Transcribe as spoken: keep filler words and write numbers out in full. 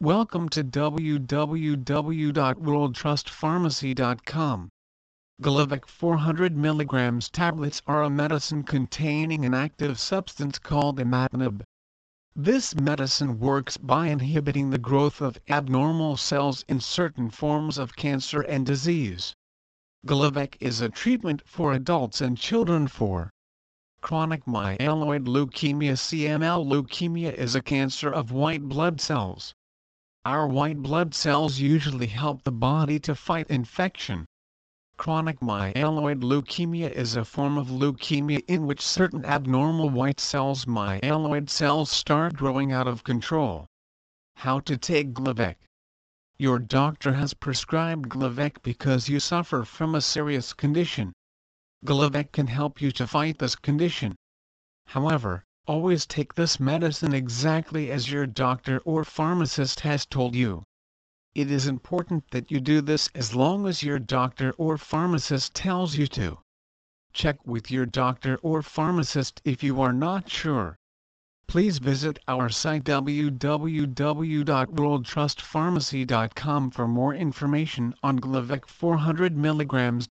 Welcome to w w w dot world trust pharmacy dot com. Glivec four hundred milligram tablets are a medicine containing an active substance called imatinib. This medicine works by inhibiting the growth of abnormal cells in certain forms of cancer and disease. Glivec is a treatment for adults and children for chronic myeloid leukemia. C M L leukemia is a cancer of white blood cells. Our white blood cells usually help the body to fight infection. Chronic myeloid leukemia is a form of leukemia in which certain abnormal white cells, myeloid cells, start growing out of control. How to take Glivec? Your doctor has prescribed Glivec because you suffer from a serious condition. Glivec can help you to fight this condition. However, always take this medicine exactly as your doctor or pharmacist has told you. It is important that you do this as long as your doctor or pharmacist tells you to. Check with your doctor or pharmacist if you are not sure. Please visit our site w w w dot world trust pharmacy dot com for more information on Glivec four hundred milligrams.